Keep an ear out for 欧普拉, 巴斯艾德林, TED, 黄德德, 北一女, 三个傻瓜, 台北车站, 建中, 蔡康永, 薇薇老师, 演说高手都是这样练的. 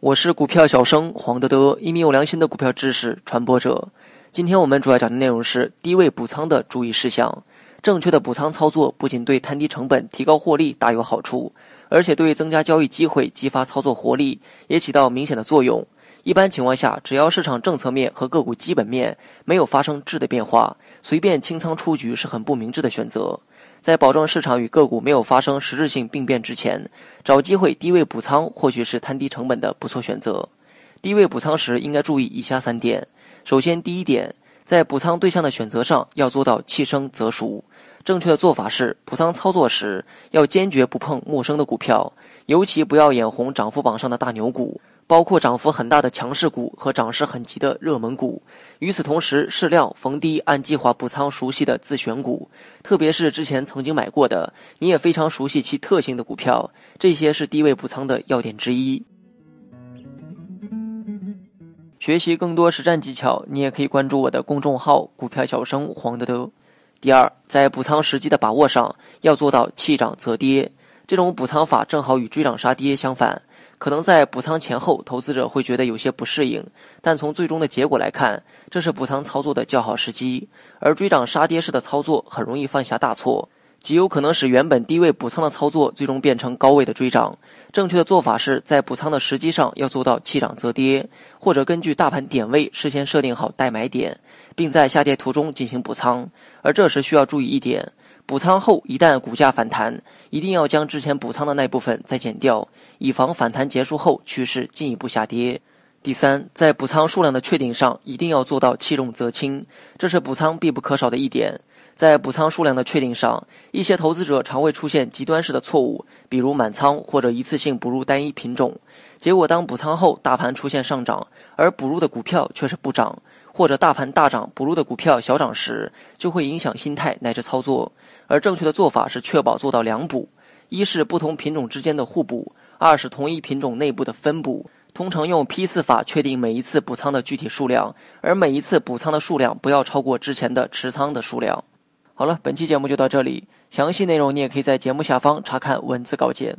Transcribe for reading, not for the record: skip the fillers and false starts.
我是股票小生黄德德，一名有良心的股票知识传播者。今天我们主要讲的内容是低位补仓的注意事项。正确的补仓操作不仅对摊低成本、提高获利大有好处，而且对增加交易机会、激发操作活力也起到明显的作用。一般情况下，只要市场政策面和个股基本面没有发生质的变化，随便清仓出局是很不明智的选择。在保证市场与个股没有发生实质性病变之前，找机会低位补仓或许是摊低成本的不错选择。低位补仓时应该注意以下三点。首先，第一点，在补仓对象的选择上要做到弃生择熟。正确的做法是，补仓操作时要坚决不碰陌生的股票，尤其不要眼红涨幅榜上的大牛股，包括涨幅很大的强势股和涨势很急的热门股。与此同时，适量逢低按计划补仓熟悉的自选股，特别是之前曾经买过的你也非常熟悉其特性的股票，这些是低位补仓的要点之一。学习更多实战技巧，你也可以关注我的公众号股票小生黄德德。第二，在补仓时机的把握上要做到弃涨则跌。这种补仓法正好与追涨杀跌相反，可能在补仓前后投资者会觉得有些不适应，但从最终的结果来看，这是补仓操作的较好时机。而追涨杀跌式的操作很容易犯下大错，极有可能使原本低位补仓的操作最终变成高位的追涨。正确的做法是在补仓的时机上要做到弃涨则跌，或者根据大盘点位事先设定好待买点，并在下跌途中进行补仓。而这时需要注意一点，补仓后一旦股价反弹，一定要将之前补仓的那部分再减掉，以防反弹结束后趋势进一步下跌。第三，在补仓数量的确定上一定要做到弃重则轻，这是补仓必不可少的一点。在补仓数量的确定上，一些投资者常会出现极端式的错误，比如满仓或者一次性补入单一品种，结果当补仓后大盘出现上涨，而补入的股票却是不涨，或者大盘大涨补入的股票小涨时，就会影响心态乃至操作。而正确的做法是确保做到两补，一是不同品种之间的互补，二是同一品种内部的分补。通常用批次法确定每一次补仓的具体数量，而每一次补仓的数量不要超过之前的持仓的数量。好了，本期节目就到这里，详细内容你也可以在节目下方查看文字稿件。